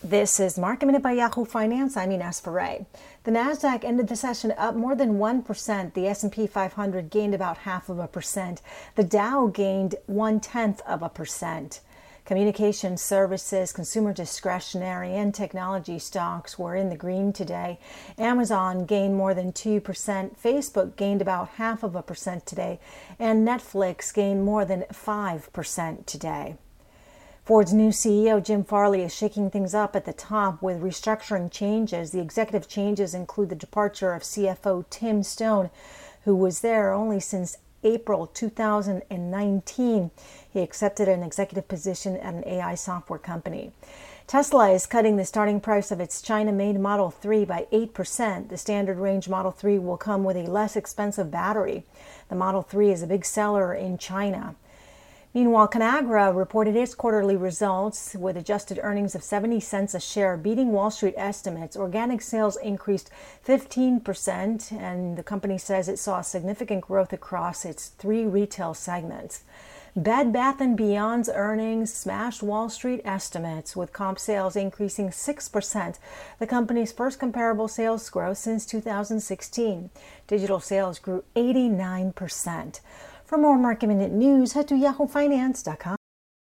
This is Market Minute by Yahoo Finance. I'm Ines Ferre. The Nasdaq ended the session up more than 1%. The S&P 500 gained about 0.5%. The Dow gained 0.1%. Communication services, consumer discretionary, and technology stocks were in the green today. Amazon gained more than 2%. Facebook gained about 0.5% today. And Netflix gained more than 5% today. Ford's new CEO, Jim Farley, is shaking things up at the top with restructuring changes. The executive changes include the departure of CFO Tim Stone, who was there only since April 2019. He accepted an executive position at an AI software company. Tesla is cutting the starting price of its China-made Model 3 by 8%. The standard range Model 3 will come with a less expensive battery. The Model 3 is a big seller in China. Meanwhile, Conagra reported its quarterly results with adjusted earnings of 70 cents a share, beating Wall Street estimates. Organic sales increased 15%, and the company says it saw significant growth across its three retail segments. Bed Bath & Beyond's earnings smashed Wall Street estimates, with comp sales increasing 6%, the company's first comparable sales growth since 2016. Digital sales grew 89%. For more Market Minute news, head to yahoofinance.com.